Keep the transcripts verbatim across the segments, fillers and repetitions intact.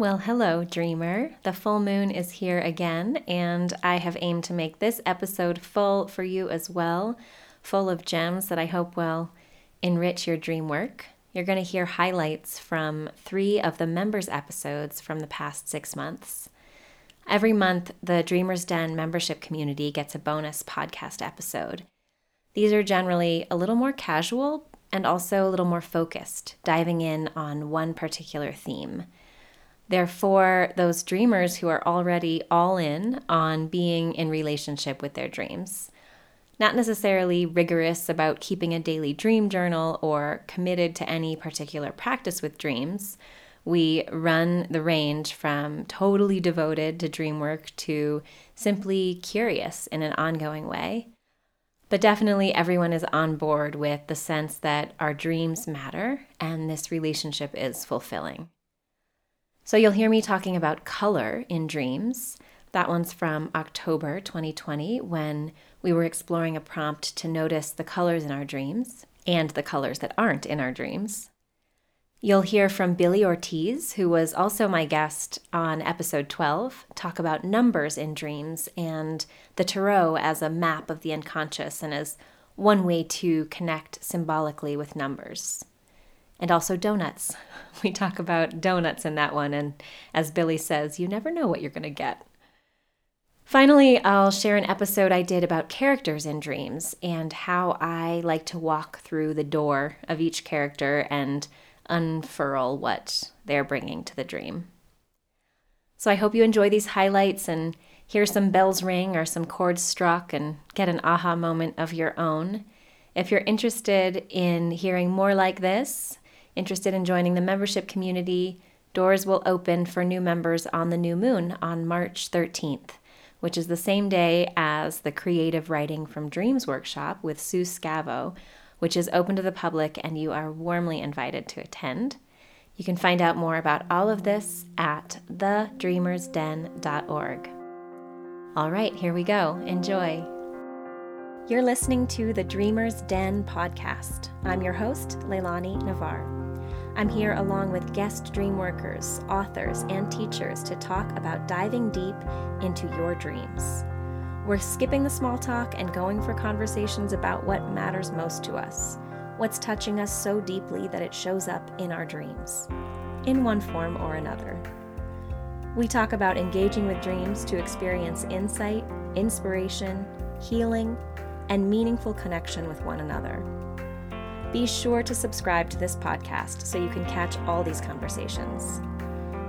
Well, hello, dreamer. The full moon is here again, and I have aimed to make this episode full for you as well, full of gems that I hope will enrich your dream work. You're going to hear highlights from three of the members' episodes from the past six months. Every month, the Dreamers Den membership community gets a bonus podcast episode. These are generally a little more casual and also a little more focused, diving in on one particular theme. Therefore, those dreamers who are already all in on being in relationship with their dreams. Not necessarily rigorous about keeping a daily dream journal or committed to any particular practice with dreams. We run the range from totally devoted to dream work to simply curious in an ongoing way. But definitely everyone is on board with the sense that our dreams matter and this relationship is fulfilling. So you'll hear me talking about color in dreams. That one's from October twenty twenty, when we were exploring a prompt to notice the colors in our dreams and the colors that aren't in our dreams. You'll hear from Billy Ortiz, who was also my guest on episode twelve, talk about numbers in dreams and the tarot as a map of the unconscious and as one way to connect symbolically with numbers. And also donuts. We talk about donuts in that one, and as Billy says, you never know what you're going to get. Finally, I'll share an episode I did about characters in dreams and how I like to walk through the door of each character and unfurl what they're bringing to the dream. So I hope you enjoy these highlights and hear some bells ring or some chords struck and get an aha moment of your own. If you're interested in hearing more like this, interested in joining the membership community, doors will open for new members on the new moon on March thirteenth, which is the same day as the Creative Writing from Dreams workshop with Sue Scavo, which is open to the public and you are warmly invited to attend. You can find out more about all of this at the dreamers den dot org. All right, here we go. Enjoy. You're listening to the Dreamers Den podcast. I'm your host, Leilani Navarre. I'm here along with guest dreamworkers, authors, and teachers to talk about diving deep into your dreams. We're skipping the small talk and going for conversations about what matters most to us, what's touching us so deeply that it shows up in our dreams, in one form or another. We talk about engaging with dreams to experience insight, inspiration, healing, and meaningful connection with one another. Be sure to subscribe to this podcast so you can catch all these conversations.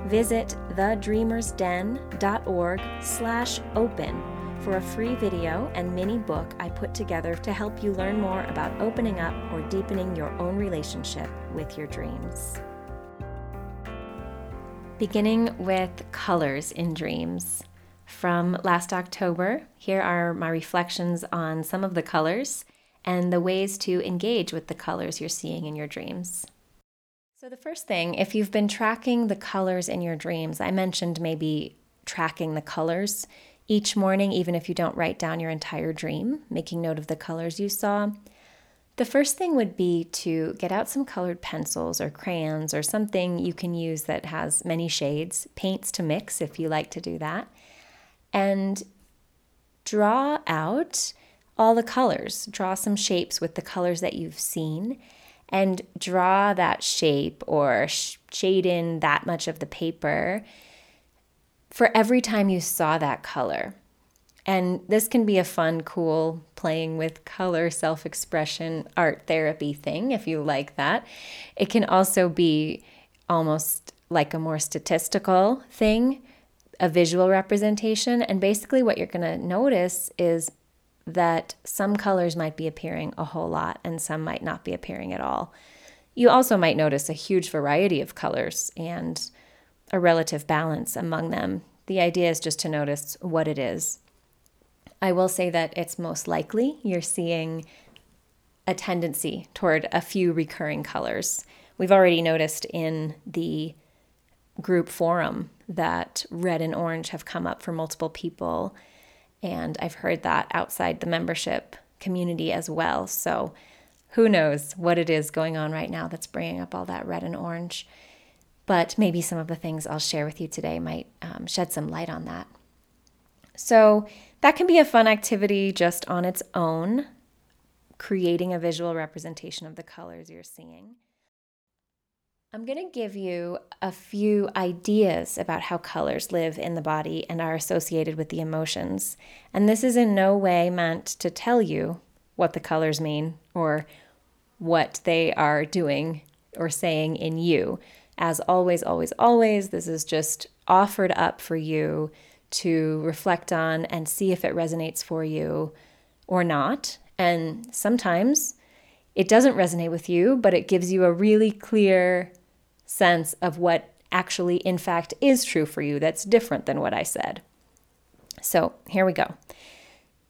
Visit the dreamers den dot org slash open for a free video and mini book I put together to help you learn more about opening up or deepening your own relationship with your dreams. Beginning with colors in dreams. From last October, here are my reflections on some of the colors and the ways to engage with the colors you're seeing in your dreams. So the first thing, if you've been tracking the colors in your dreams, I mentioned maybe tracking the colors each morning, even if you don't write down your entire dream, making note of the colors you saw. The first thing would be to get out some colored pencils or crayons or something you can use that has many shades, paints to mix if you like to do that, and draw out all the colors. Draw some shapes with the colors that you've seen and draw that shape or sh- shade in that much of the paper for every time you saw that color. And this can be a fun, cool, playing with color, self-expression, art therapy thing if you like that. It can also be almost like a more statistical thing, a visual representation, and basically what you're going to notice is that some colors might be appearing a whole lot and some might not be appearing at all. You also might notice a huge variety of colors and a relative balance among them. The idea is just to notice what it is. I will say that it's most likely you're seeing a tendency toward a few recurring colors. We've already noticed in the group forum that red and orange have come up for multiple people, and I've heard that outside the membership community as well. So who knows what it is going on right now that's bringing up all that red and orange. but maybe some of the things I'll share with you today might um, shed some light on that. So that can be a fun activity just on its own, creating a visual representation of the colors you're seeing. I'm going to give you a few ideas about how colors live in the body and are associated with the emotions. And this is in no way meant to tell you what the colors mean or what they are doing or saying in you. As always, always, always, this is just offered up for you to reflect on and see if it resonates for you or not. And sometimes it doesn't resonate with you, but it gives you a really clear sense of what actually, in fact, is true for you that's different than what I said. So here we go.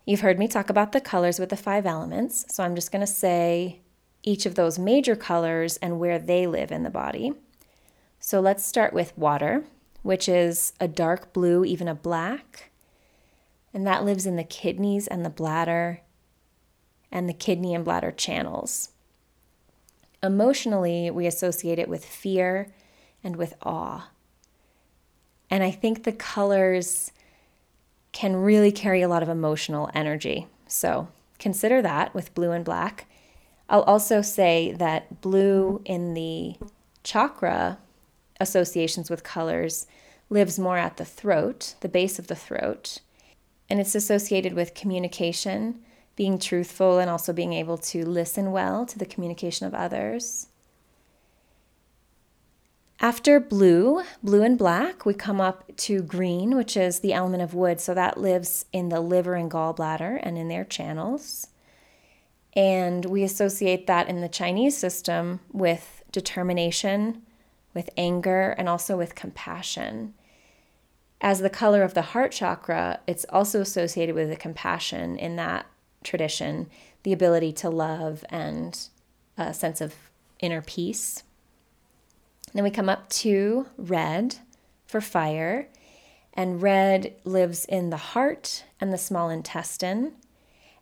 You've heard me talk about the colors with the five elements, so I'm just going to say each of those major colors and where they live in the body. So let's start with water, which is a dark blue, even a black, and that lives in the kidneys and the bladder and the kidney and bladder channels. Emotionally, we associate it with fear and with awe. And I think the colors can really carry a lot of emotional energy. So consider that with blue and black. I'll also say that blue in the chakra associations with colors lives more at the throat, the base of the throat, and it's associated with communication, being truthful, and also being able to listen well to the communication of others. After blue, blue and black, we come up to green, which is the element of wood. So that lives in the liver and gallbladder and in their channels. And we associate that in the Chinese system with determination, with anger, and also with compassion. As the color of the heart chakra, it's also associated with the compassion in that tradition, the ability to love and a sense of inner peace. And then we come up to red for fire, and red lives in the heart and the small intestine,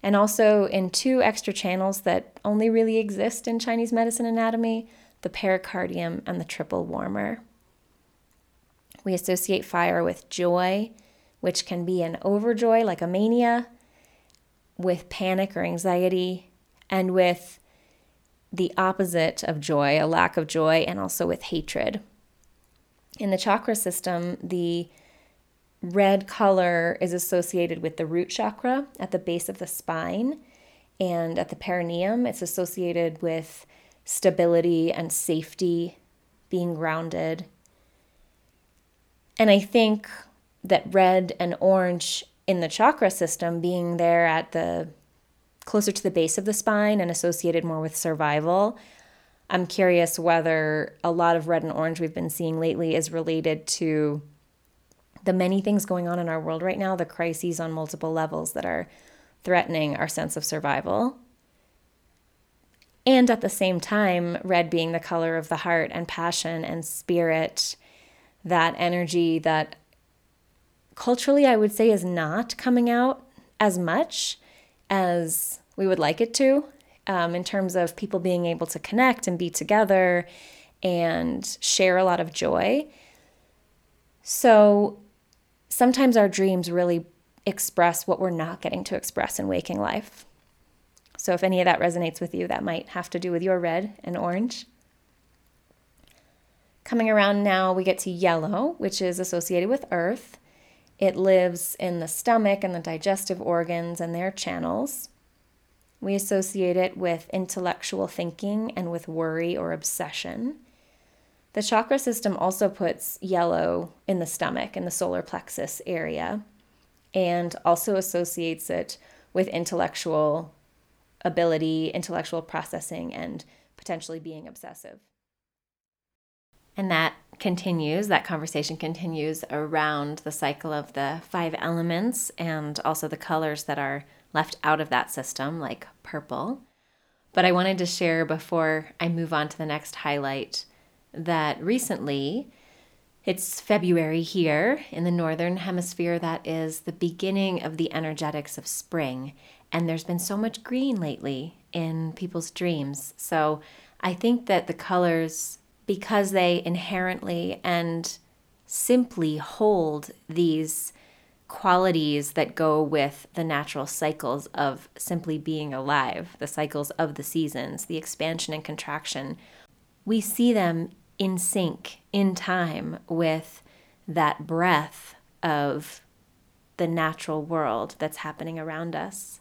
and also in two extra channels that only really exist in Chinese medicine anatomy, the pericardium and the triple warmer. We associate fire with joy, which can be an overjoy, like a mania, with panic or anxiety, and with the opposite of joy, a lack of joy, and also with hatred. In the chakra system, the red color is associated with the root chakra at the base of the spine, and at the perineum, it's associated with stability and safety, being grounded. And I think that red and orange in the chakra system, being there at the closer to the base of the spine and associated more with survival, I'm curious whether a lot of red and orange we've been seeing lately is related to the many things going on in our world right now, the crises on multiple levels that are threatening our sense of survival. And at the same time, red being the color of the heart and passion and spirit, that energy that culturally I would say is not coming out as much as we would like it to, um, in terms of people being able to connect and be together and share a lot of joy. So sometimes our dreams really express what we're not getting to express in waking life. So if any of that resonates with you, that might have to do with your red and orange. Coming around now, we get to yellow, which is associated with earth. It lives in the stomach and the digestive organs and their channels. We associate it with intellectual thinking and with worry or obsession. The chakra system also puts yellow in the stomach, in the solar plexus area, and also associates it with intellectual ability, intellectual processing, and potentially being obsessive. And that continues, that conversation continues around the cycle of the five elements and also the colors that are left out of that system, like purple. But I wanted to share before I move on to the next highlight that recently, it's February here in the Northern Hemisphere, that is the beginning of the energetics of spring. And there's been so much green lately in people's dreams. So I think that the colors because they inherently and simply hold these qualities that go with the natural cycles of simply being alive, the cycles of the seasons, the expansion and contraction. We see them in sync, in time, with that breath of the natural world that's happening around us.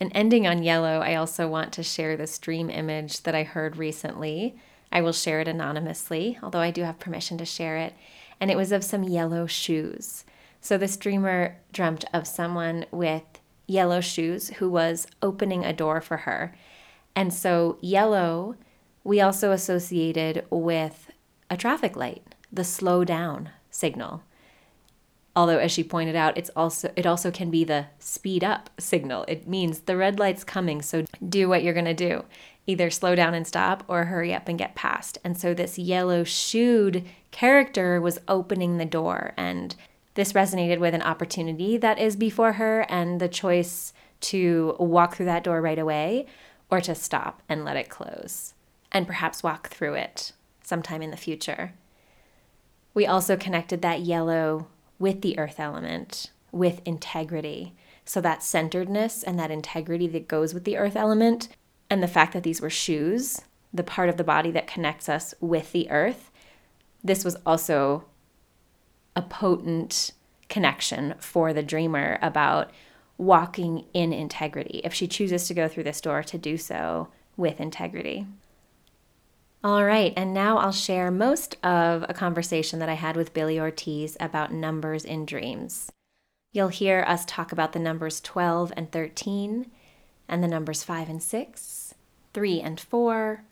And ending on yellow, I also want to share this dream image that I heard recently. I will share it anonymously, although I do have permission to share it. And it was of some yellow shoes. So this dreamer dreamt of someone with yellow shoes who was opening a door for her. And so yellow, we also associated with a traffic light, the slow down signal. Although, as she pointed out, it's also it also can be the speed up signal. It means the red light's coming, so do what you're going to do. Either slow down and stop or hurry up and get past. And so this yellow-shoed character was opening the door, and this resonated with an opportunity that is before her and the choice to walk through that door right away or to stop and let it close and perhaps walk through it sometime in the future. We also connected that yellow with the earth element, with integrity. So that centeredness and that integrity that goes with the earth element, and the fact that these were shoes, the part of the body that connects us with the earth, this was also a potent connection for the dreamer about walking in integrity, if she chooses to go through this door, to do so with integrity. All right, and now I'll share most of a conversation that I had with Billy Ortiz about numbers in dreams. You'll hear us talk about the numbers twelve and thirteen, and the numbers five and six, three and four,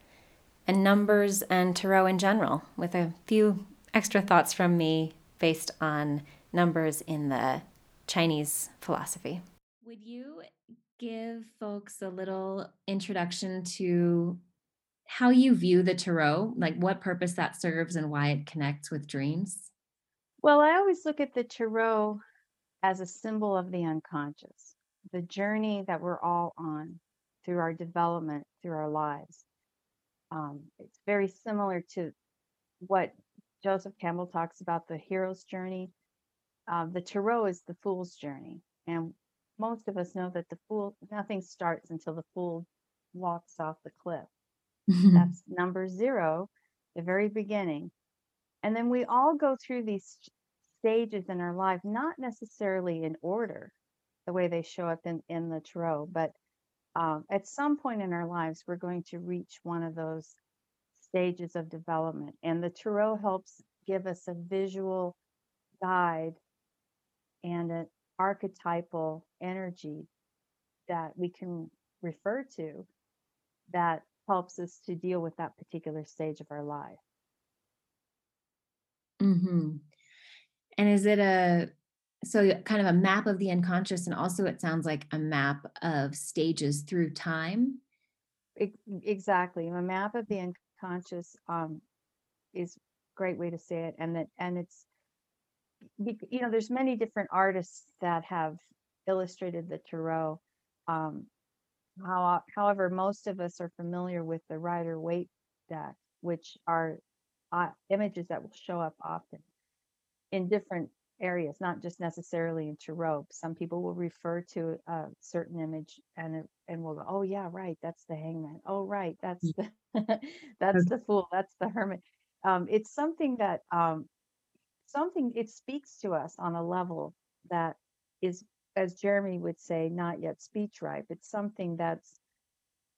and numbers and tarot in general, with a few extra thoughts from me based on numbers in the Chinese philosophy. Would you give folks a little introduction to how you view the tarot, like what purpose that serves and why it connects with dreams? Well, I always look at the tarot as a symbol of the unconscious, the journey that we're all on through our development, through our lives. Um, it's very similar to what Joseph Campbell talks about, the hero's journey. Uh, the tarot is the fool's journey. And most of us know that the fool, nothing starts until the fool walks off the cliff. Mm-hmm. That's number zero, the very beginning. And then we all go through these stages in our life, not necessarily in order, the way they show up in, in the tarot, but um, at some point in our lives, we're going to reach one of those stages of development. And the tarot helps give us a visual guide and an archetypal energy that we can refer to that helps us to deal with that particular stage of our life. Mm-hmm. And is it a, so kind of a map of the unconscious, and also it sounds like a map of stages through time? It, exactly. A map of the unconscious um, is a great way to say it. And that, and it's, you know, there's many different artists that have illustrated the tarot. Um, How, however, most of us are familiar with the Rider-Waite deck, which are uh, images that will show up often in different areas, not just necessarily in tarot. Some people will refer to a certain image and and will go, "Oh yeah, right, that's the hangman. Oh right, that's the that's the fool. That's the hermit." Um, it's something that um, something it speaks to us on a level that is, as Jeremy would say, not yet speech ripe. It's something that's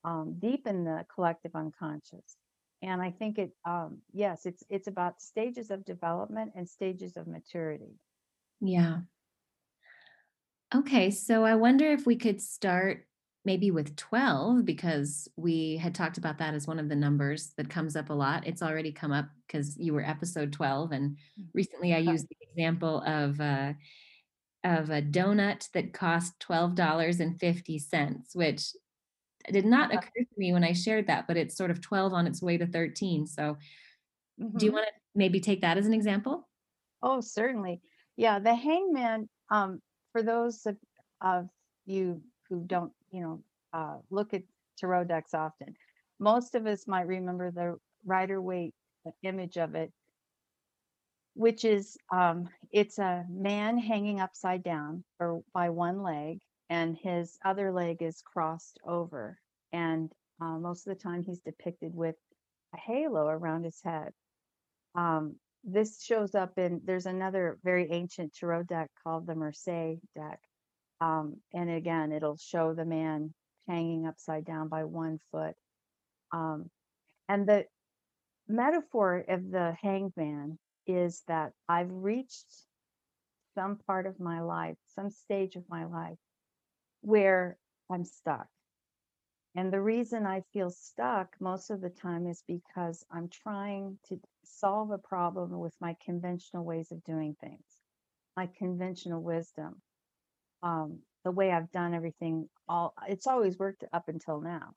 um, deep in the collective unconscious. And I think it, um, yes, it's it's about stages of development and stages of maturity. Yeah. Okay, so I wonder if we could start maybe with twelve, because we had talked about that as one of the numbers that comes up a lot. It's already come up because you were episode twelve. And recently I used the example of, uh, of a donut that cost twelve dollars and fifty cents, which did not occur to me when I shared that, but it's sort of twelve on its way to thirteen. So mm-hmm. Do you want to maybe take that as an example? Oh, certainly. Yeah. The hangman, um, for those of, of you who don't, you know, uh, look at tarot decks often, most of us might remember the Rider-Waite image of it, which is um, it's a man hanging upside down or by one leg, and his other leg is crossed over. And uh, most of the time he's depicted with a halo around his head. Um, this shows up in, there's another very ancient tarot deck called the Marseille deck. Um, and again, it'll show the man hanging upside down by one foot. Um, and the metaphor of the hanged man is that I've reached some part of my life, some stage of my life where I'm stuck. And the reason I feel stuck most of the time is because I'm trying to solve a problem with my conventional ways of doing things, my conventional wisdom, um, the way I've done everything. All it's always worked up until now.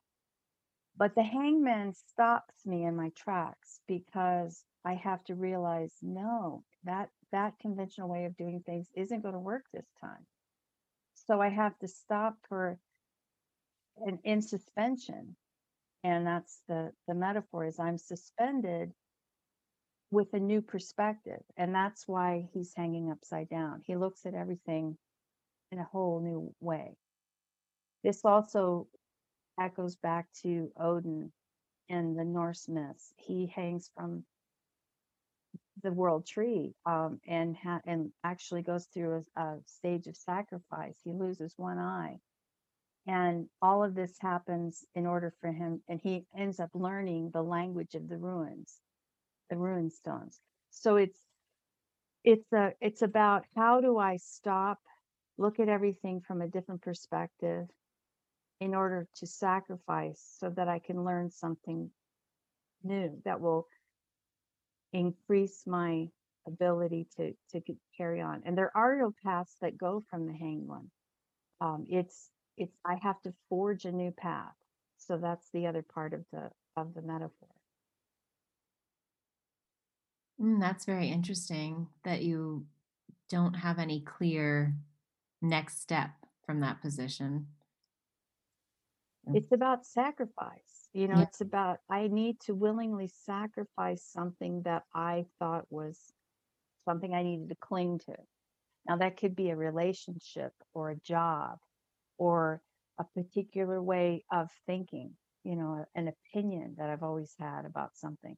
But the hangman stops me in my tracks because I have to realize, no, that that conventional way of doing things isn't going to work this time. So I have to stop for an in suspension. And that's the, the metaphor is I'm suspended with a new perspective. And that's why he's hanging upside down. He looks at everything in a whole new way. This also echoes back to Odin and the Norse myths. He hangs from the world tree um, and ha- and actually goes through a, a stage of sacrifice. He loses one eye, and all of this happens in order for him. And he ends up learning the language of the ruins, the rune stones. So it's it's a it's about how do I stop, look at everything from a different perspective, in order to sacrifice so that I can learn something new that will increase my ability to to carry on. And there are no paths that go from the hanged one. Um, it's it's I have to forge a new path. So that's the other part of the of the metaphor. Mm, that's very interesting that you don't have any clear next step from that position. It's about sacrifice, you know, yeah. It's about I need to willingly sacrifice something that I thought was something I needed to cling to. Now, that could be a relationship or a job or a particular way of thinking, you know, an opinion that I've always had about something.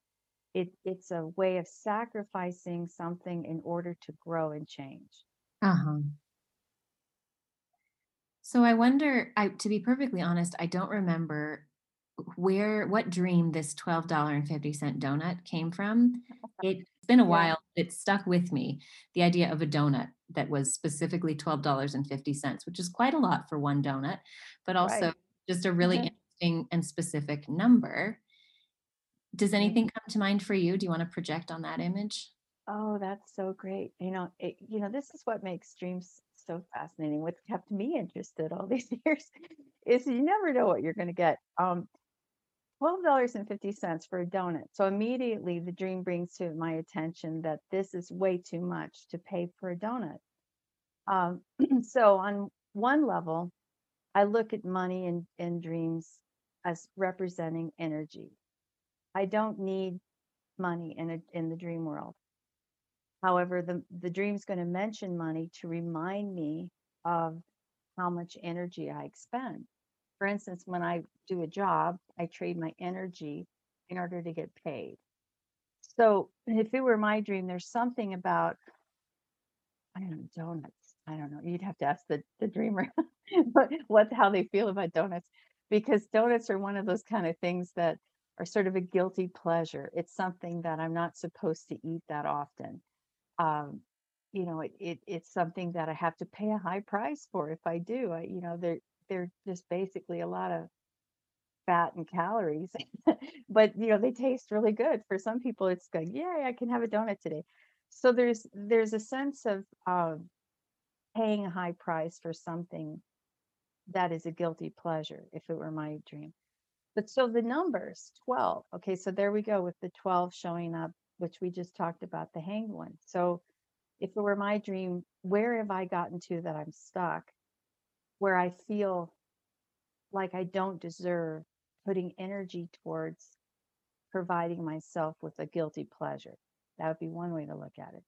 It, it's a way of sacrificing something in order to grow and change. Uh-huh. So I wonder, I, to be perfectly honest, I don't remember where, what dream this twelve dollars and fifty cent donut came from. It's been a yeah. while, but it stuck with me. The idea of a donut that was specifically twelve dollars and fifty cents, which is quite a lot for one donut, but also right. just a really mm-hmm. interesting and specific number. Does anything come to mind for you? Do you want to project on that image? Oh, that's so great. You know, it, you know, this is what makes dreams so fascinating. What's kept me interested all these years is you never know what you're going to get. Um, twelve dollars and fifty cents for a donut. So immediately the dream brings to my attention that this is way too much to pay for a donut. Um, so on one level, I look at money in, in dreams as representing energy. I don't need money in, a, in the dream world. However, the, the dream's going to mention money to remind me of how much energy I expend. For instance, when I do a job, I trade my energy in order to get paid. So if it were my dream, there's something about, I don't know, donuts. I don't know. You'd have to ask the, the dreamer but what how they feel about donuts, because donuts are one of those kind of things that are sort of a guilty pleasure. It's something that I'm not supposed to eat that often. Um, you know, it, it, it's something that I have to pay a high price for. If I do, I, you know, they're, they're just basically a lot of fat and calories, but you know, they taste really good. For some people it's good. Yay, I can have a donut today. So there's, there's a sense of, um, paying a high price for something that is a guilty pleasure, if it were my dream. But so the numbers twelve. Okay. So there we go with the twelve showing up, which we just talked about the hanged one. So if it were my dream, where have I gotten to that I'm stuck, where I feel like I don't deserve putting energy towards providing myself with a guilty pleasure. That would be one way to look at it.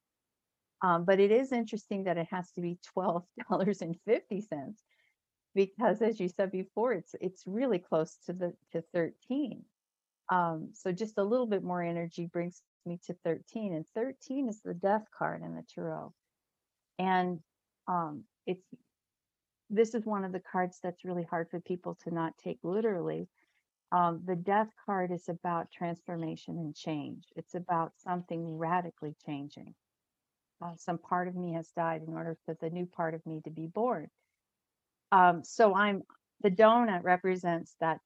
Um, but it is interesting that it has to be twelve dollars and fifty cents because, as you said before, it's it's really close to the to thirteen. Um, so just a little bit more energy brings me to thirteen, and thirteen is the death card in the tarot. And um, it's this is one of the cards that's really hard for people to not take literally. Um, the death card is about transformation and change. It's about something radically changing. Uh, some part of me has died in order for the new part of me to be born. Um, so I'm the donut represents that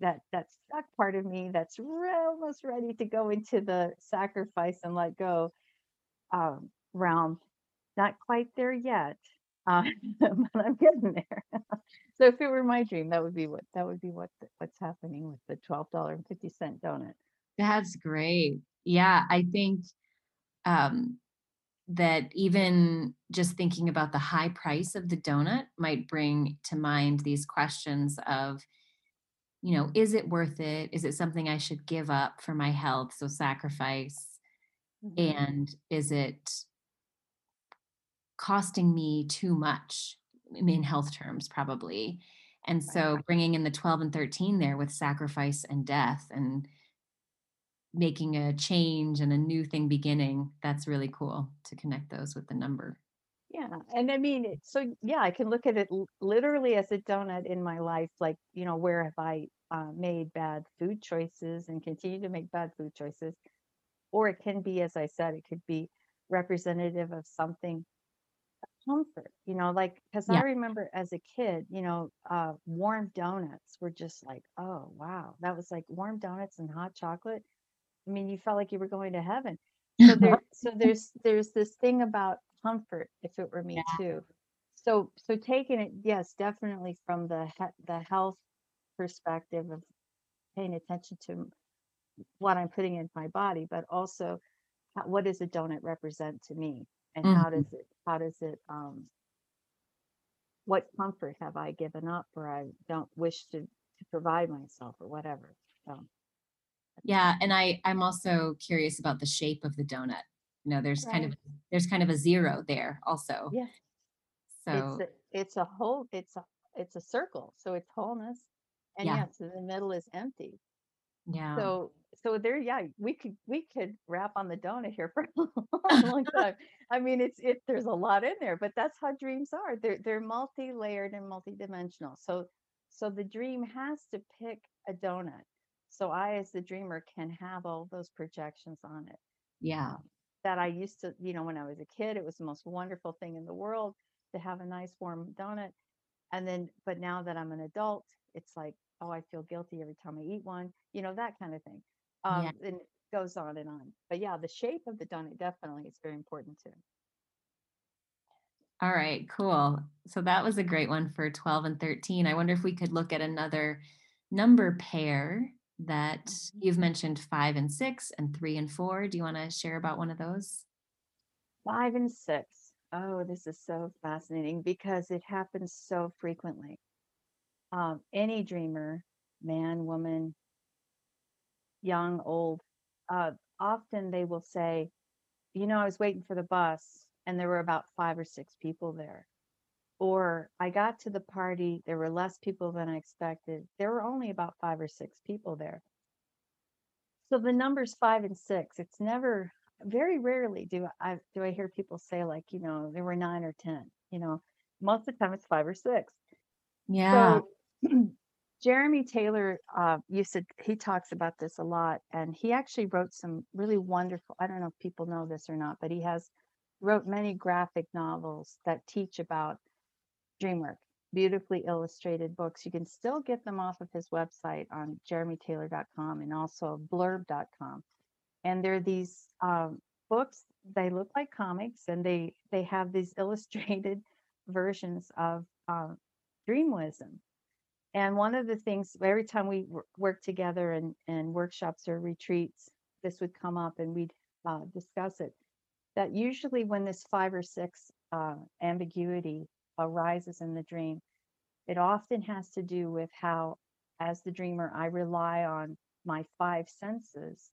that that stuck part of me that's re- almost ready to go into the sacrifice and let go um, realm. Not quite there yet, uh, but I'm getting there. So if it were my dream, that would be what that would be what what's happening with the twelve dollars and fifty cents donut. That's great. Yeah, I think. Um, that even just thinking about the high price of the donut might bring to mind these questions of, you know, is it worth it? Is it something I should give up for my health? So sacrifice. Mm-hmm. And is it costing me too much? I mean, in health terms, probably. And so bringing in the twelve and thirteen there with sacrifice and death and making a change and a new thing beginning. That's really cool to connect those with the number. Yeah. And I mean, so yeah, I can look at it literally as a donut in my life. Like, you know, where have I uh, made bad food choices and continue to make bad food choices? Or it can be, as I said, it could be representative of something, comfort, you know, like, because yeah. I remember as a kid, you know, uh, warm donuts were just like, oh, wow. That was like warm donuts and hot chocolate. I mean, you felt like you were going to heaven. So, there, so there's there's this thing about comfort. If it were me yeah. too. So so taking it, yes, definitely from the he- the health perspective of paying attention to what I'm putting in my body, but also how, what does a donut represent to me, and mm-hmm. how does it how does it um, what comfort have I given up, or I don't wish to, to provide myself, or whatever. So. Yeah. And I, I'm also curious about the shape of the donut. You know, there's right. kind of, there's kind of a zero there also. Yeah. So it's a, it's a whole, it's a, it's a circle. So it's wholeness. And yeah, yeah so the middle is empty. Yeah. So, so there, yeah, we could, we could wrap on the donut here for a long, long time. I mean, it's, it, there's a lot in there, but that's how dreams are. They're, they're multi-layered and multi-dimensional. So, so the dream has to pick a donut. So I, as the dreamer, can have all those projections on it. Yeah. Um, that I used to, you know, when I was a kid, it was the most wonderful thing in the world to have a nice warm donut. And then, but now that I'm an adult, it's like, oh, I feel guilty every time I eat one, you know, that kind of thing. Um, yeah. And it goes on and on. But yeah, the shape of the donut definitely is very important too. All right, cool. So that was a great one for twelve and thirteen. I wonder if we could look at another number pair that you've mentioned, five and six and three and four. Do you want to share about one of those? Five and six. Oh, this is so fascinating because it happens so frequently. Um, any dreamer, man, woman, young, old, uh, often they will say, you know, I was waiting for the bus and there were about five or six people there. Or I got to the party, there were less people than I expected. There were only about five or six people there. So the numbers five and six, it's never, very rarely do I do I hear people say like, you know, there were nine or ten, you know, most of the time it's five or six. Yeah. So, Jeremy Taylor, uh, used to, he talks about this a lot, and he actually wrote some really wonderful, I don't know if people know this or not, but he has wrote many graphic novels that teach about dream work, beautifully illustrated books. You can still get them off of his website on jeremy taylor dot com and also blurb dot com. And they're these um, books, they look like comics, and they, they have these illustrated versions of uh, dream wisdom. And one of the things, every time we w- work together in, in workshops or retreats, this would come up and we'd uh, discuss it, that usually when this five or six uh, ambiguity arises in the dream, it often has to do with how, as the dreamer, I rely on my five senses,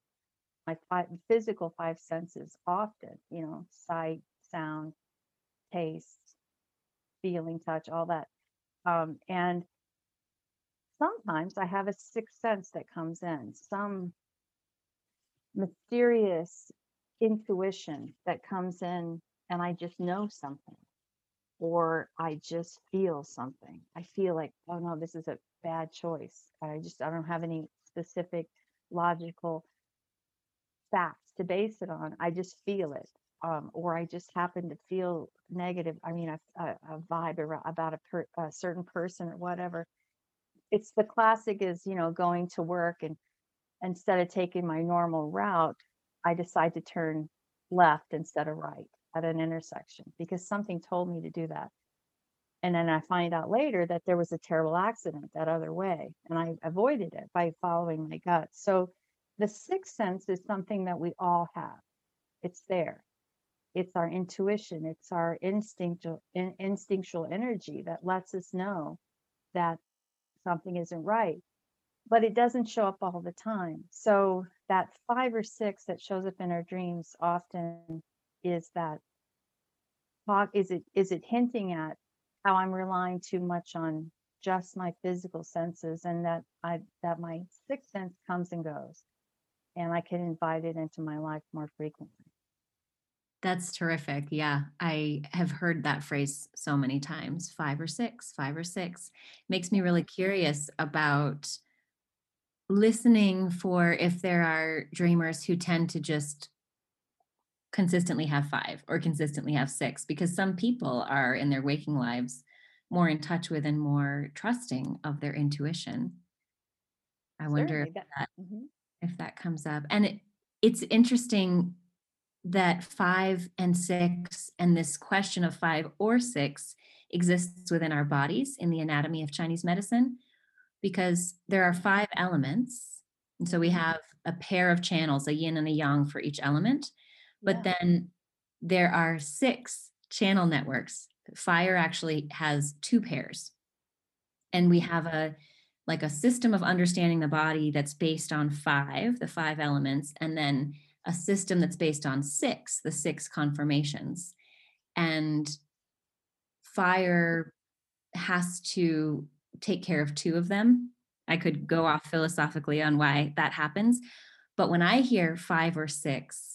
my five physical five senses often, you know, sight, sound, taste, feeling, touch, all that. Um, and sometimes I have a sixth sense that comes in, some mysterious intuition that comes in, and I just know something, or I just feel something. I feel like, oh no, this is a bad choice. I just, I don't have any specific logical facts to base it on. I just feel it. Um, or I just happen to feel negative. I mean, a, a, a vibe around, about a, per, a certain person or whatever. It's the classic is, you know, going to work and instead of taking my normal route, I decide to turn left instead of right at an intersection because something told me to do that. And then I find out later that there was a terrible accident that other way, and I avoided it by following my gut. So the sixth sense is something that we all have. It's there. It's our intuition. It's our instinctual in, instinctual energy that lets us know that something isn't right, but it doesn't show up all the time. So that five or six that shows up in our dreams often is that is it is it hinting at how I'm relying too much on just my physical senses, and that I that my sixth sense comes and goes, and I can invite it into my life more frequently. That's terrific. Yeah, I have heard that phrase so many times, five or six, five or six. Makes me really curious about listening for if there are dreamers who tend to just consistently have five or consistently have six, because some people are in their waking lives more in touch with and more trusting of their intuition. I Certainly. wonder if that, mm-hmm. if that comes up. And it, it's interesting that five and six and this question of five or six exists within our bodies in the anatomy of Chinese medicine, because there are five elements. And so we have a pair of channels, a yin and a yang for each element, but yeah. then there are six channel networks. Fire actually has two pairs. And we have a like a system of understanding the body that's based on five, the five elements, and then a system that's based on six, the six conformations. And fire has to take care of two of them. I could go off philosophically on why that happens. But when I hear five or six,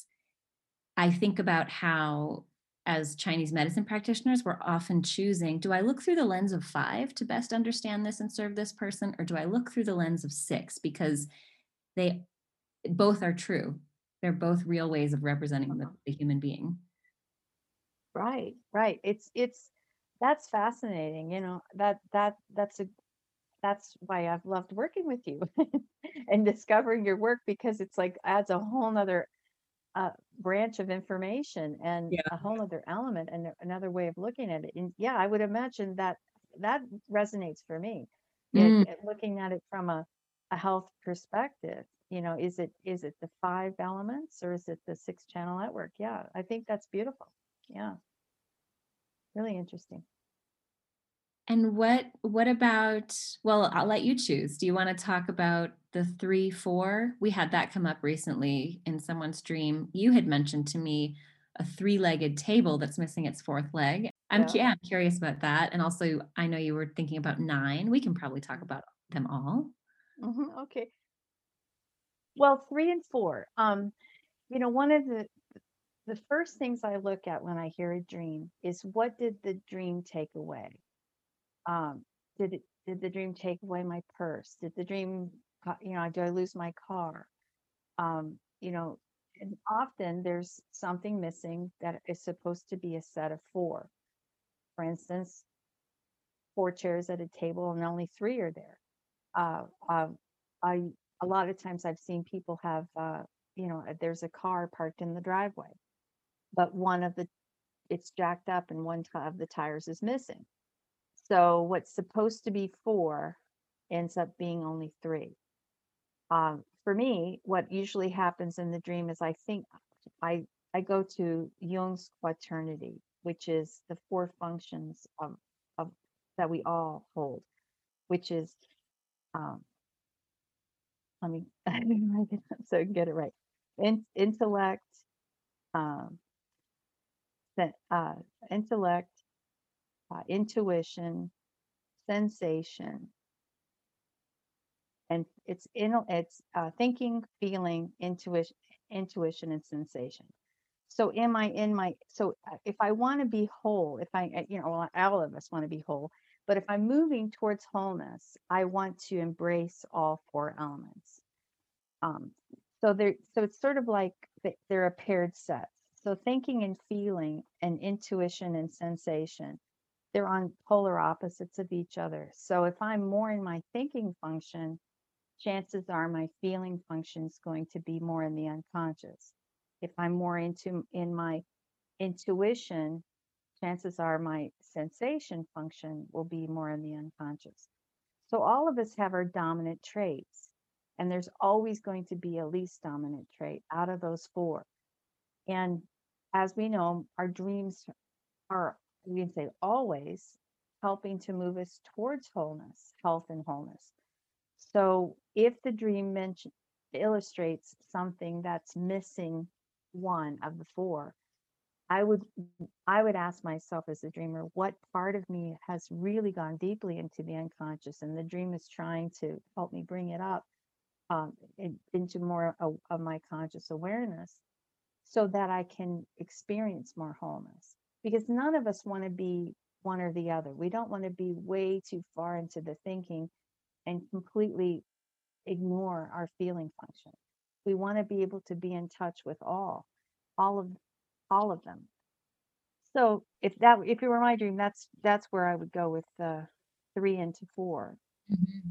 I think about how, as Chinese medicine practitioners, we're often choosing, do I look through the lens of five to best understand this and serve this person? Or do I look through the lens of six? Because they both are true. They're both real ways of representing the, the human being. Right, right. It's, it's, that's fascinating. You know, that, that, that's a, that's why I've loved working with you and discovering your work, because it's like adds a whole nother uh, branch of information and yeah. a whole nother element and another way of looking at it. And yeah, I would imagine that that resonates for me. Mm. It, it, looking at it from a, a health perspective. You know, is it is it the five elements or is it the six channel network? Yeah, I think that's beautiful. Yeah, really interesting. And what what about? Well, I'll let you choose. Do you want to talk about the three, four? We had that come up recently in someone's dream. You had mentioned to me a three-legged table that's missing its fourth leg. I'm yeah, yeah I'm curious about that. And also, I know you were thinking about nine. We can probably talk about them all. Mm-hmm, okay. Well, three and four. Um, you know, one of the the first things I look at when I hear a dream is what did the dream take away? Um, did it did the dream take away my purse? Did the dream, you know, did I lose my car? Um, you know, and often there's something missing that is supposed to be a set of four. For instance, four chairs at a table and only three are there. Uh, uh, I. A lot of times I've seen people have, uh, you know, there's a car parked in the driveway, but one of the, it's jacked up and one of the tires is missing. So what's supposed to be four ends up being only three. Um, for me, what usually happens in the dream is I think I, I go to Jung's quaternity, which is the four functions of, of that we all hold, which is, um, let me I didn't write it up so I can get it right. In, intellect, um, uh, intellect, uh, intuition, sensation, and it's in it's uh, thinking, feeling, intuition, intuition, and sensation. So am I in my, so if I want to be whole, if I, you know, all of us want to be whole, but if I'm moving towards wholeness, I want to embrace all four elements. Um, so they're, so it's sort of like they're a paired set. So thinking and feeling and intuition and sensation, they're on polar opposites of each other. So if I'm more in my thinking function, chances are my feeling function is going to be more in the unconscious. If I'm more into in my intuition, chances are my sensation function will be more in the unconscious. So all of us have our dominant traits, and there's always going to be a least dominant trait out of those four. And as we know, our dreams are, we can say, always helping to move us towards wholeness, health and wholeness. So if the dream mentioned illustrates something that's missing one of the four, I would I would ask myself as a dreamer, what part of me has really gone deeply into the unconscious, and the dream is trying to help me bring it up um, in, into more of, of my conscious awareness, so that I can experience more wholeness. Because none of us want to be one or the other. We don't want to be way too far into the thinking and completely ignore our feeling function. We want to be able to be in touch with all, all of all of them. So if that, if it were my dream, that's that's where I would go with the three into four. Mm-hmm.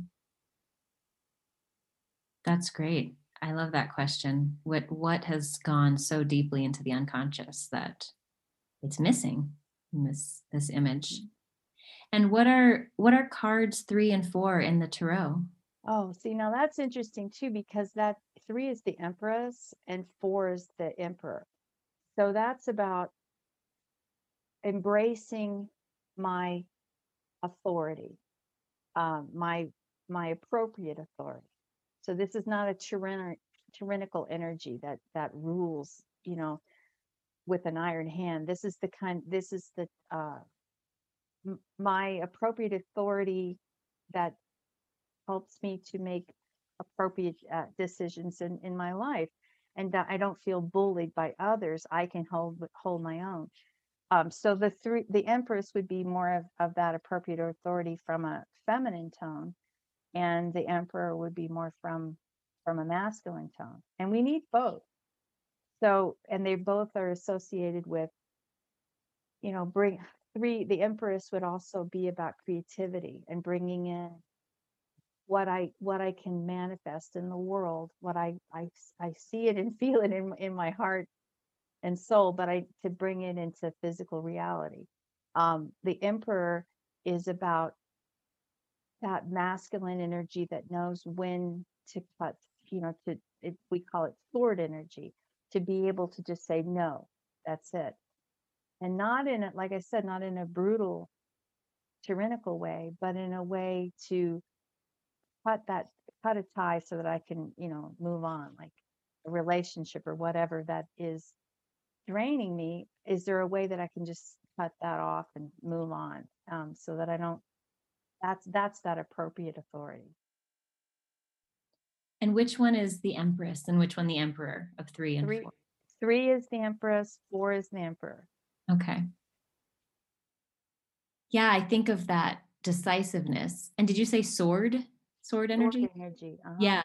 That's great. I love that question. What what has gone so deeply into the unconscious that it's missing in this this image? And what are what are cards three and four in the tarot? Oh, see, now that's interesting too, because that three is the Empress and four is the Emperor. So that's about embracing my authority, um, my my appropriate authority. So this is not a tyrann- tyrannical energy that that rules, you know, with an iron hand. This is the kind. This is the uh, m- my appropriate authority that helps me to make appropriate uh, decisions in, in my life, and that I don't feel bullied by others. I can hold hold my own. Um, so the three, the Empress would be more of, of that appropriate authority from a feminine tone, and the Emperor would be more from from a masculine tone. And we need both. So, and they both are associated with, you know, bring three. The Empress would also be about creativity and bringing in what I what I can manifest in the world, what I I, I see it and feel it in, in my heart and soul, but I to bring it into physical reality. Um, the Emperor is about that masculine energy that knows when to cut, you know, to it, we call it sword energy, to be able to just say no, that's it, and not in it, like I said, not in a brutal, tyrannical way, but in a way to cut that cut a tie so that I can, you know, move on, like a relationship or whatever that is draining me. Is there a way that I can just cut that off and move on, um, so that I don't, that's, that's that appropriate authority. And which one is the Empress and which one the Emperor of three and three, four? Three is the Empress, four is the Emperor. Okay. Yeah, I think of that decisiveness. And did you say sword? Sword energy? Sword energy. Uh-huh. Yeah.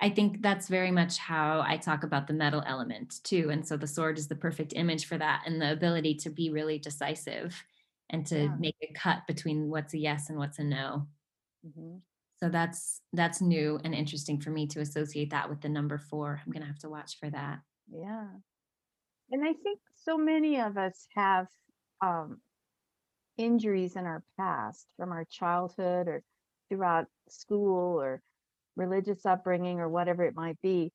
I think that's very much how I talk about the metal element too. And so the sword is the perfect image for that, and the ability to be really decisive and to yeah. make a cut between what's a yes and what's a no. Mm-hmm. So that's, that's new and interesting for me to associate that with the number four. I'm going to have to watch for that. Yeah. And I think so many of us have um, injuries in our past from our childhood or throughout school or religious upbringing or whatever it might be,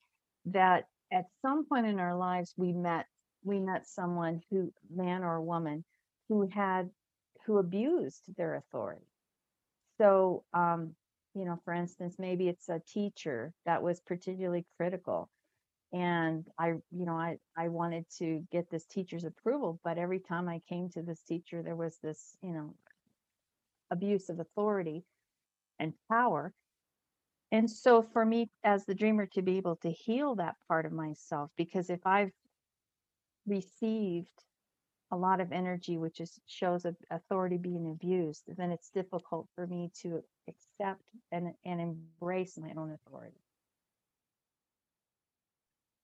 that at some point in our lives we met we met someone who, man or woman, who had who abused their authority. So um you know, for instance, maybe it's a teacher that was particularly critical. And I, you know, I, I wanted to get this teacher's approval, but every time I came to this teacher, there was this, you know, abuse of authority and power. And so for me as the dreamer to be able to heal that part of myself, because if I've received a lot of energy, which is shows authority being abused, then it's difficult for me to accept and, and embrace my own authority.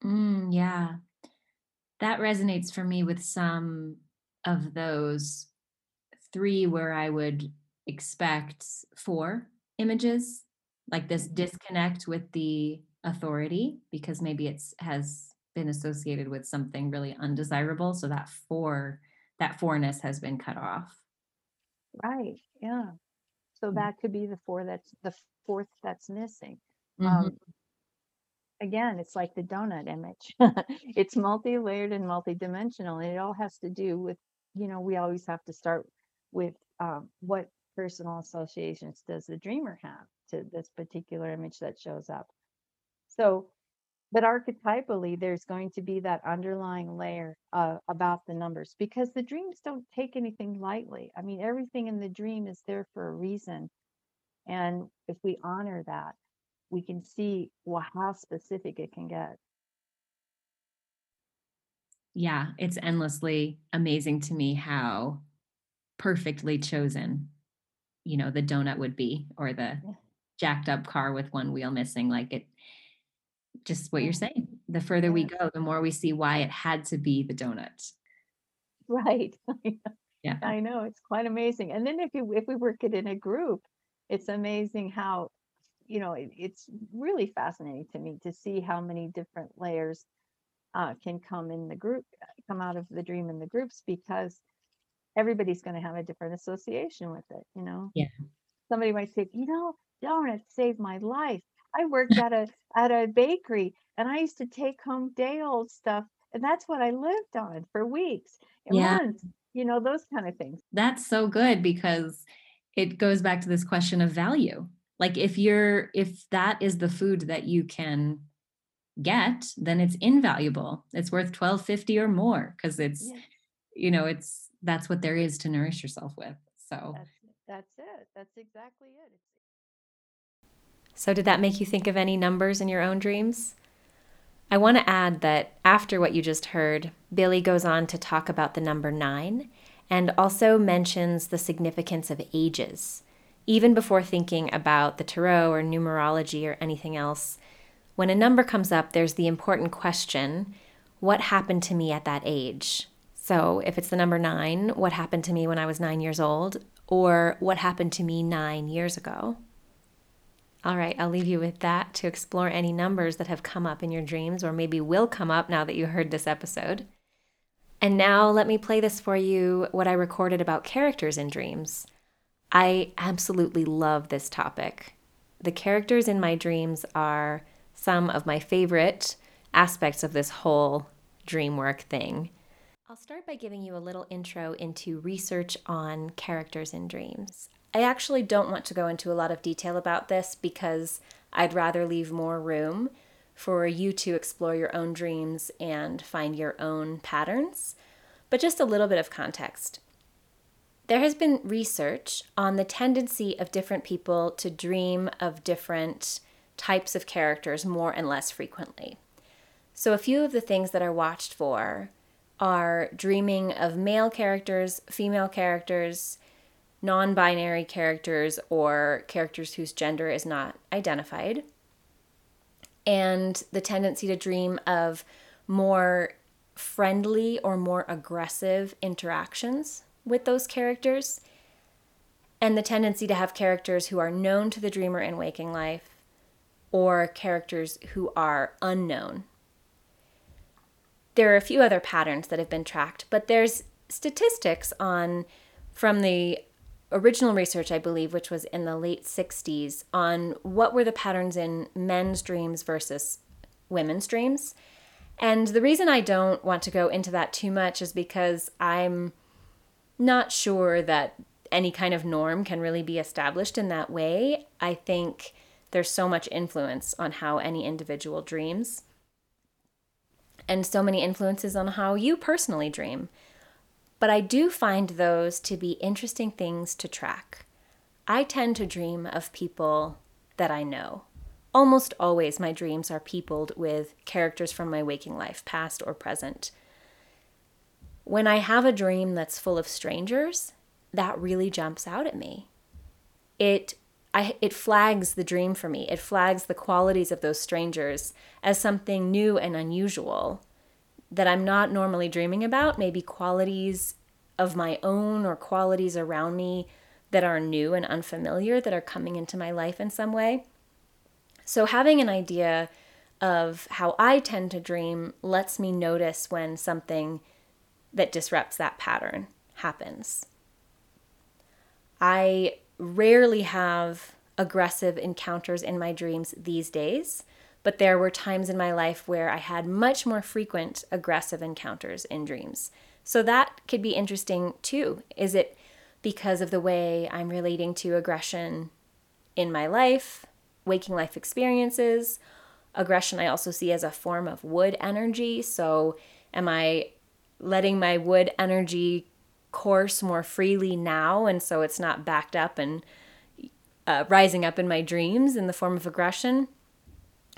Mm, yeah, that resonates for me with some of those three where I would expect four images, like this disconnect with the authority, because maybe it's has been associated with something really undesirable. So that four, that fourness has been cut off. Right. Yeah. So mm-hmm. that could be the four that's the fourth that's missing. Mm-hmm. Um, Again, it's like the donut image. It's multi-layered and multi-dimensional. And it all has to do with, you know, we always have to start with um, what personal associations does the dreamer have to this particular image that shows up. So, but archetypally, there's going to be that underlying layer uh, about the numbers, because the dreams don't take anything lightly. I mean, everything in the dream is there for a reason. And if we honor that, we can see well, how specific it can get. Yeah, it's endlessly amazing to me how perfectly chosen, you know, the donut would be, or the yeah. jacked up car with one wheel missing. Like it, just what you're saying, the further yeah. we go, the more we see why it had to be the donut. Right. Yeah, I know. It's quite amazing. And then if you, if we work it in a group, it's amazing how, you know, it, it's really fascinating to me to see how many different layers uh, can come in the group, come out of the dream in the groups, because everybody's going to have a different association with it. You know, yeah. Somebody might say, you know, donut saved my life. I worked at a at a bakery, and I used to take home day old stuff, and that's what I lived on for weeks and yeah. months. You know, those kind of things. That's so good, because it goes back to this question of value. Like if you're, if that is the food that you can get, then it's invaluable. It's worth twelve fifty or more, because it's, yeah. you know, it's, that's what there is to nourish yourself with. So that's, that's it. That's exactly it. So did that make you think of any numbers in your own dreams? I want to add that after what you just heard, Billy goes on to talk about the number nine, and also mentions the significance of ages. Even before thinking about the tarot or numerology or anything else, when a number comes up, there's the important question, what happened to me at that age? So if it's the number nine, what happened to me when I was nine years old? Or what happened to me nine years ago? All right, I'll leave you with that to explore any numbers that have come up in your dreams, or maybe will come up now that you heard this episode. And now let me play this for you, what I recorded about characters in dreams. I absolutely love this topic. The characters in my dreams are some of my favorite aspects of this whole dream work thing. I'll start by giving you a little intro into research on characters in dreams. I actually don't want to go into a lot of detail about this, because I'd rather leave more room for you to explore your own dreams and find your own patterns, but just a little bit of context. There has been research on the tendency of different people to dream of different types of characters more and less frequently. So a few of the things that are watched for are dreaming of male characters, female characters, non-binary characters, or characters whose gender is not identified, and the tendency to dream of more friendly or more aggressive interactions with those characters, and the tendency to have characters who are known to the dreamer in waking life, or characters who are unknown. There are a few other patterns that have been tracked, but there's statistics on, from the original research, I believe, which was in the late sixties, on what were the patterns in men's dreams versus women's dreams. And the reason I don't want to go into that too much is because I'm not sure that any kind of norm can really be established in that way, I think there's so much influence on how any individual dreams and so many influences on how you personally dream. But I do find those to be interesting things to track. I tend to dream of people that I know. Almost always my dreams are peopled with characters from my waking life, past or present. When I have a dream that's full of strangers, that really jumps out at me. It I, it flags the dream for me. It flags the qualities of those strangers as something new and unusual that I'm not normally dreaming about, maybe qualities of my own or qualities around me that are new and unfamiliar that are coming into my life in some way. So having an idea of how I tend to dream lets me notice when something that disrupts that pattern happens. I rarely have aggressive encounters in my dreams these days, but there were times in my life where I had much more frequent aggressive encounters in dreams. So that could be interesting too. Is it because of the way I'm relating to aggression in my life? Waking life experiences. Aggression I also see as a form of wood energy. So am I letting my wood energy course more freely now, and so it's not backed up and uh, rising up in my dreams in the form of aggression?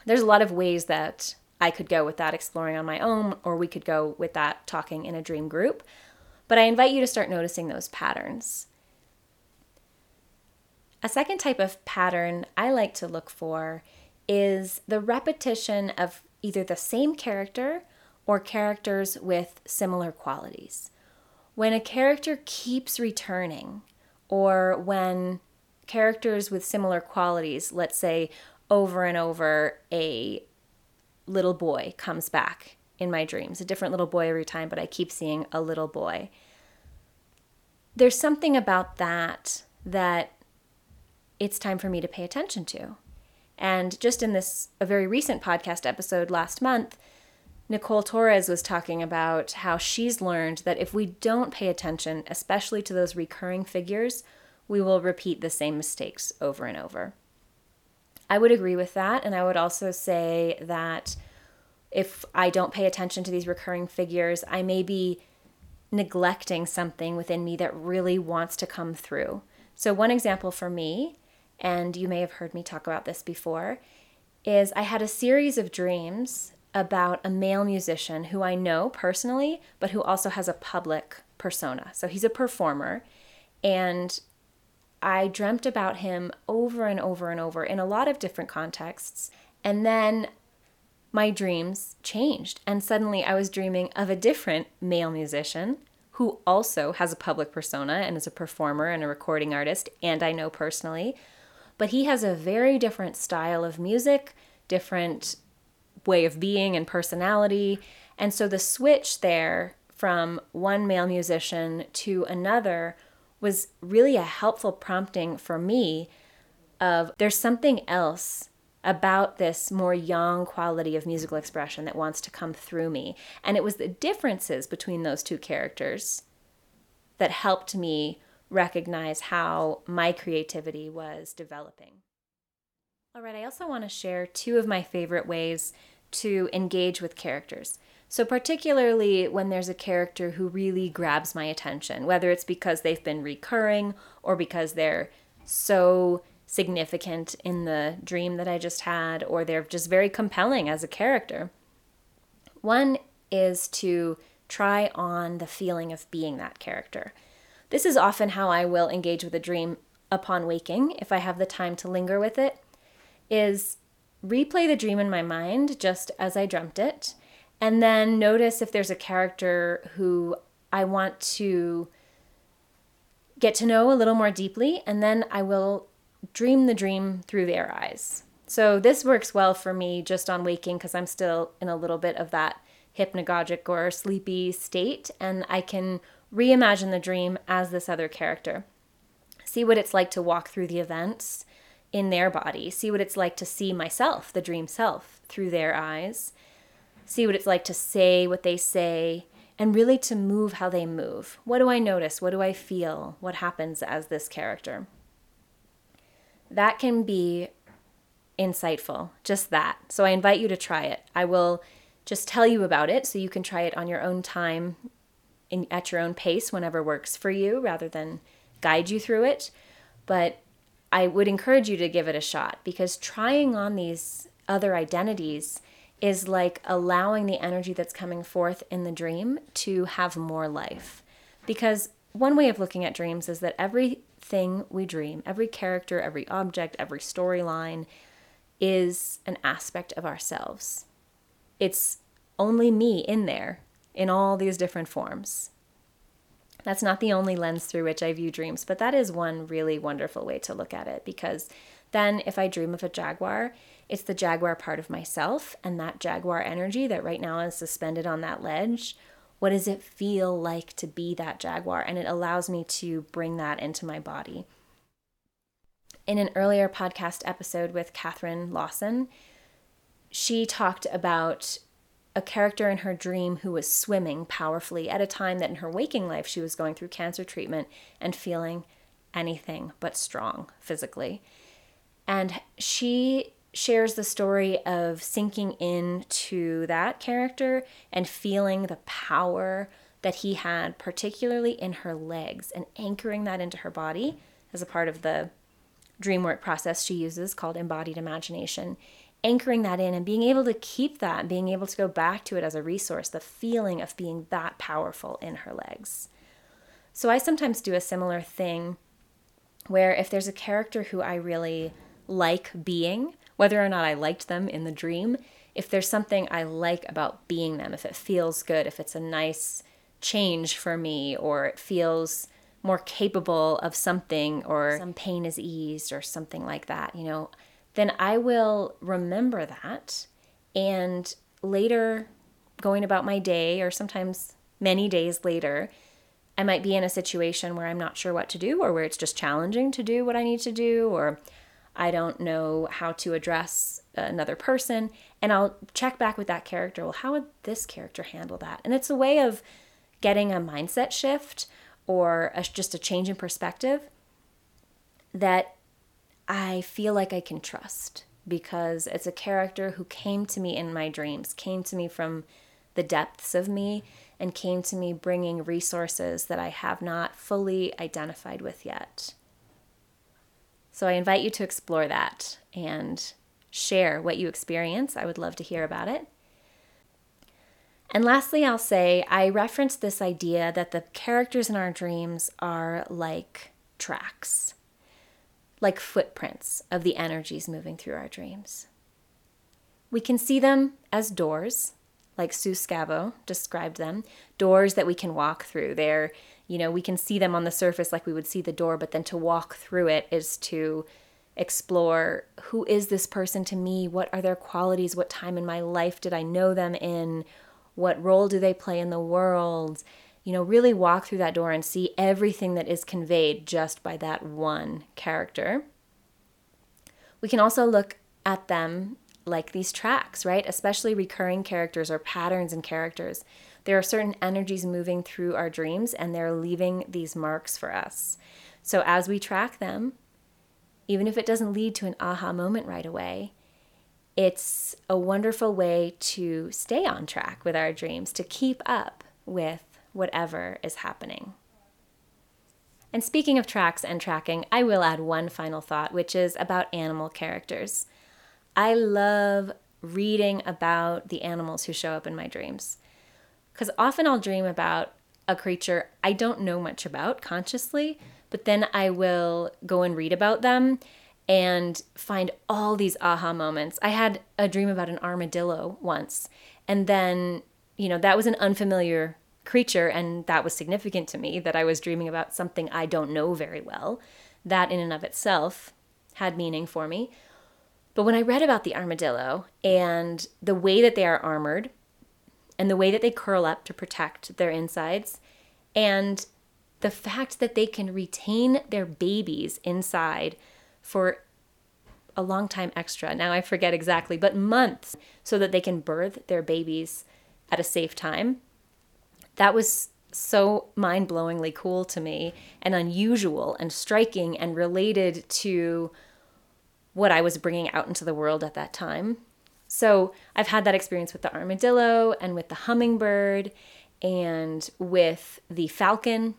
There's a lot of ways that I could go with that exploring on my own, or we could go with that talking in a dream group. But I invite you to start noticing those patterns. A second type of pattern I like to look for is the repetition of either the same character or characters with similar qualities. When a character keeps returning, or when characters with similar qualities, let's say over and over, a little boy comes back in my dreams, a different little boy every time, but I keep seeing a little boy. There's something about that that it's time for me to pay attention to. And just in this, a very recent podcast episode last month, Nicole Torres was talking about how she's learned that if we don't pay attention, especially to those recurring figures, we will repeat the same mistakes over and over. I would agree with that, and I would also say that if I don't pay attention to these recurring figures, I may be neglecting something within me that really wants to come through. So one example for me, and you may have heard me talk about this before, is I had a series of dreams about a male musician who I know personally, but who also has a public persona. So he's a performer, and I dreamt about him over and over and over in a lot of different contexts. And then my dreams changed, and suddenly I was dreaming of a different male musician who also has a public persona and is a performer and a recording artist, and I know personally, but he has a very different style of music, different way of being and personality. And so the switch there from one male musician to another was really a helpful prompting for me of there's something else about this more young quality of musical expression that wants to come through me. And it was the differences between those two characters that helped me recognize how my creativity was developing. All right, I also want to share two of my favorite ways to engage with characters. So particularly when there's a character who really grabs my attention, whether it's because they've been recurring or because they're so significant in the dream that I just had, or they're just very compelling as a character. One is to try on the feeling of being that character. This is often how I will engage with a dream upon waking, if I have the time to linger with it, is replay the dream in my mind just as I dreamt it, and then notice if there's a character who I want to get to know a little more deeply, and then I will dream the dream through their eyes. So this works well for me just on waking because I'm still in a little bit of that hypnagogic or sleepy state, and I can reimagine the dream as this other character. See what it's like to walk through the events in their body. See what it's like to see myself, the dream self, through their eyes. See what it's like to say what they say. and really to move how they move. What do I notice? What do I feel? What happens as this character? That can be insightful, just that. So I invite you to try it. I will just tell you about it so you can try it on your own time, in, at your own pace, whenever works for you, rather than guide you through it. But I would encourage you to give it a shot, because trying on these other identities is like allowing the energy that's coming forth in the dream to have more life. Because one way of looking at dreams is that everything we dream, every character, every object, every storyline is an aspect of ourselves. It's only me in there in all these different forms. That's not the only lens through which I view dreams, but that is one really wonderful way to look at it, because then if I dream of a jaguar, it's the jaguar part of myself, and that jaguar energy that right now is suspended on that ledge. What does it feel like to be that jaguar? And it allows me to bring that into my body. In an earlier podcast episode with Catherine Lawson, she talked about a character in her dream who was swimming powerfully at a time that in her waking life she was going through cancer treatment and feeling anything but strong physically. And she shares the story of sinking into that character and feeling the power that he had, particularly in her legs, and anchoring that into her body as a part of the dream work process she uses called embodied imagination. Anchoring that in and being able to keep that, being able to go back to it as a resource, the feeling of being that powerful in her legs. So I sometimes do a similar thing where if there's a character who I really like being, whether or not I liked them in the dream, if there's something I like about being them, if it feels good, if it's a nice change for me, or it feels more capable of something, or some pain is eased or something like that, you know, then I will remember that, and later going about my day, or sometimes many days later, I might be in a situation where I'm not sure what to do, or where it's just challenging to do what I need to do, or I don't know how to address another person, and I'll check back with that character. Well, how would this character handle that? And it's a way of getting a mindset shift, or a, just a change in perspective that I feel like I can trust, because it's a character who came to me in my dreams, came to me from the depths of me, and came to me bringing resources that I have not fully identified with yet. So I invite you to explore that and share what you experience. I would love to hear about it. And lastly, I'll say I referenced this idea that the characters in our dreams are like tracks, like footprints of the energies moving through our dreams. We can see them as doors, like Sue Scavo described them, doors that we can walk through. They're, you know, we can see them on the surface like we would see the door, but then to walk through it is to explore, who is this person to me? What are their qualities? What time in my life did I know them in? What role do they play in the world? You know, really walk through that door and see everything that is conveyed just by that one character. We can also look at them like these tracks, right? Especially recurring characters or patterns in characters. There are certain energies moving through our dreams, and they're leaving these marks for us. So as we track them, even if it doesn't lead to an aha moment right away, it's a wonderful way to stay on track with our dreams, to keep up with whatever is happening. And speaking of tracks and tracking, I will add one final thought, which is about animal characters. I love reading about the animals who show up in my dreams, because often I'll dream about a creature I don't know much about consciously, but then I will go and read about them and find all these aha moments. I had a dream about an armadillo once, and then, you know, that was an unfamiliar creature, and that was significant to me, that I was dreaming about something I don't know very well. That in and of itself had meaning for me. But when I read about the armadillo and the way that they are armored and the way that they curl up to protect their insides, and the fact that they can retain their babies inside for a long time extra, now I forget exactly, but months, so that they can birth their babies at a safe time, that was so mind-blowingly cool to me and unusual and striking and related to what I was bringing out into the world at that time. So I've had that experience with the armadillo and with the hummingbird and with the falcon.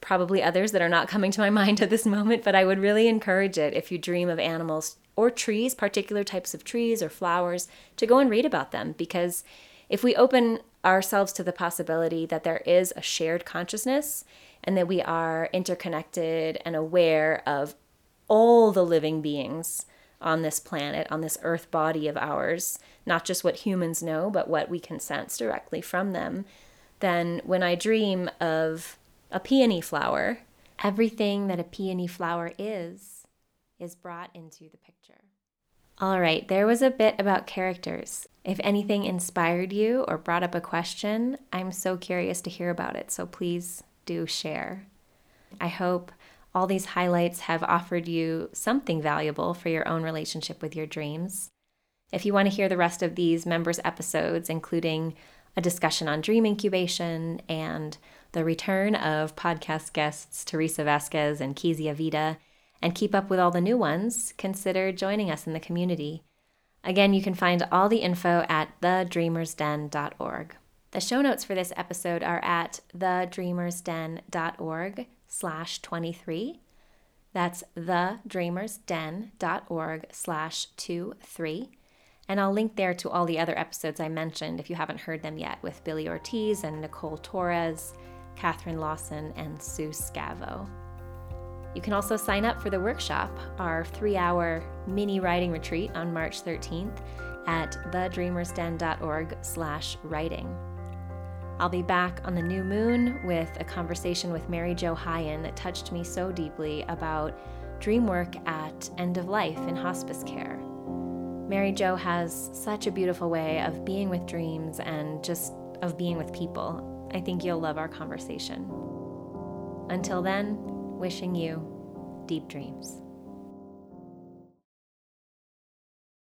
Probably others that are not coming to my mind at this moment, but I would really encourage it if you dream of animals or trees, particular types of trees or flowers, to go and read about them. Because if we open ourselves to the possibility that there is a shared consciousness and that we are interconnected and aware of all the living beings on this planet, on this earth body of ours, not just what humans know, but what we can sense directly from them, then when I dream of a peony flower, everything that a peony flower is, is brought into the picture. All right, there was a bit about characters. If anything inspired you or brought up a question, I'm so curious to hear about it, so please do share. I hope all these highlights have offered you something valuable for your own relationship with your dreams. If you want to hear the rest of these members' episodes, including a discussion on dream incubation and the return of podcast guests Teresa Vasquez and Kezia Vida, and keep up with all the new ones, consider joining us in the community. Again, you can find all the info at the dreamers den dot org. The show notes for this episode are at the dreamers den dot org slash twenty-three. That's the dreamers den dot org slash twenty-three. And I'll link there to all the other episodes I mentioned if you haven't heard them yet, with Billy Ortiz and Nicole Torres, Catherine Lawson, and Sue Scavo. You can also sign up for the workshop, our three-hour mini writing retreat on March thirteenth at the dreamers den dot org slash writing. I'll be back on the new moon with a conversation with Mary Jo Hyen that touched me so deeply about dream work at end of life in hospice care. Mary Jo has such a beautiful way of being with dreams and just of being with people. I think you'll love our conversation. Until then, wishing you deep dreams.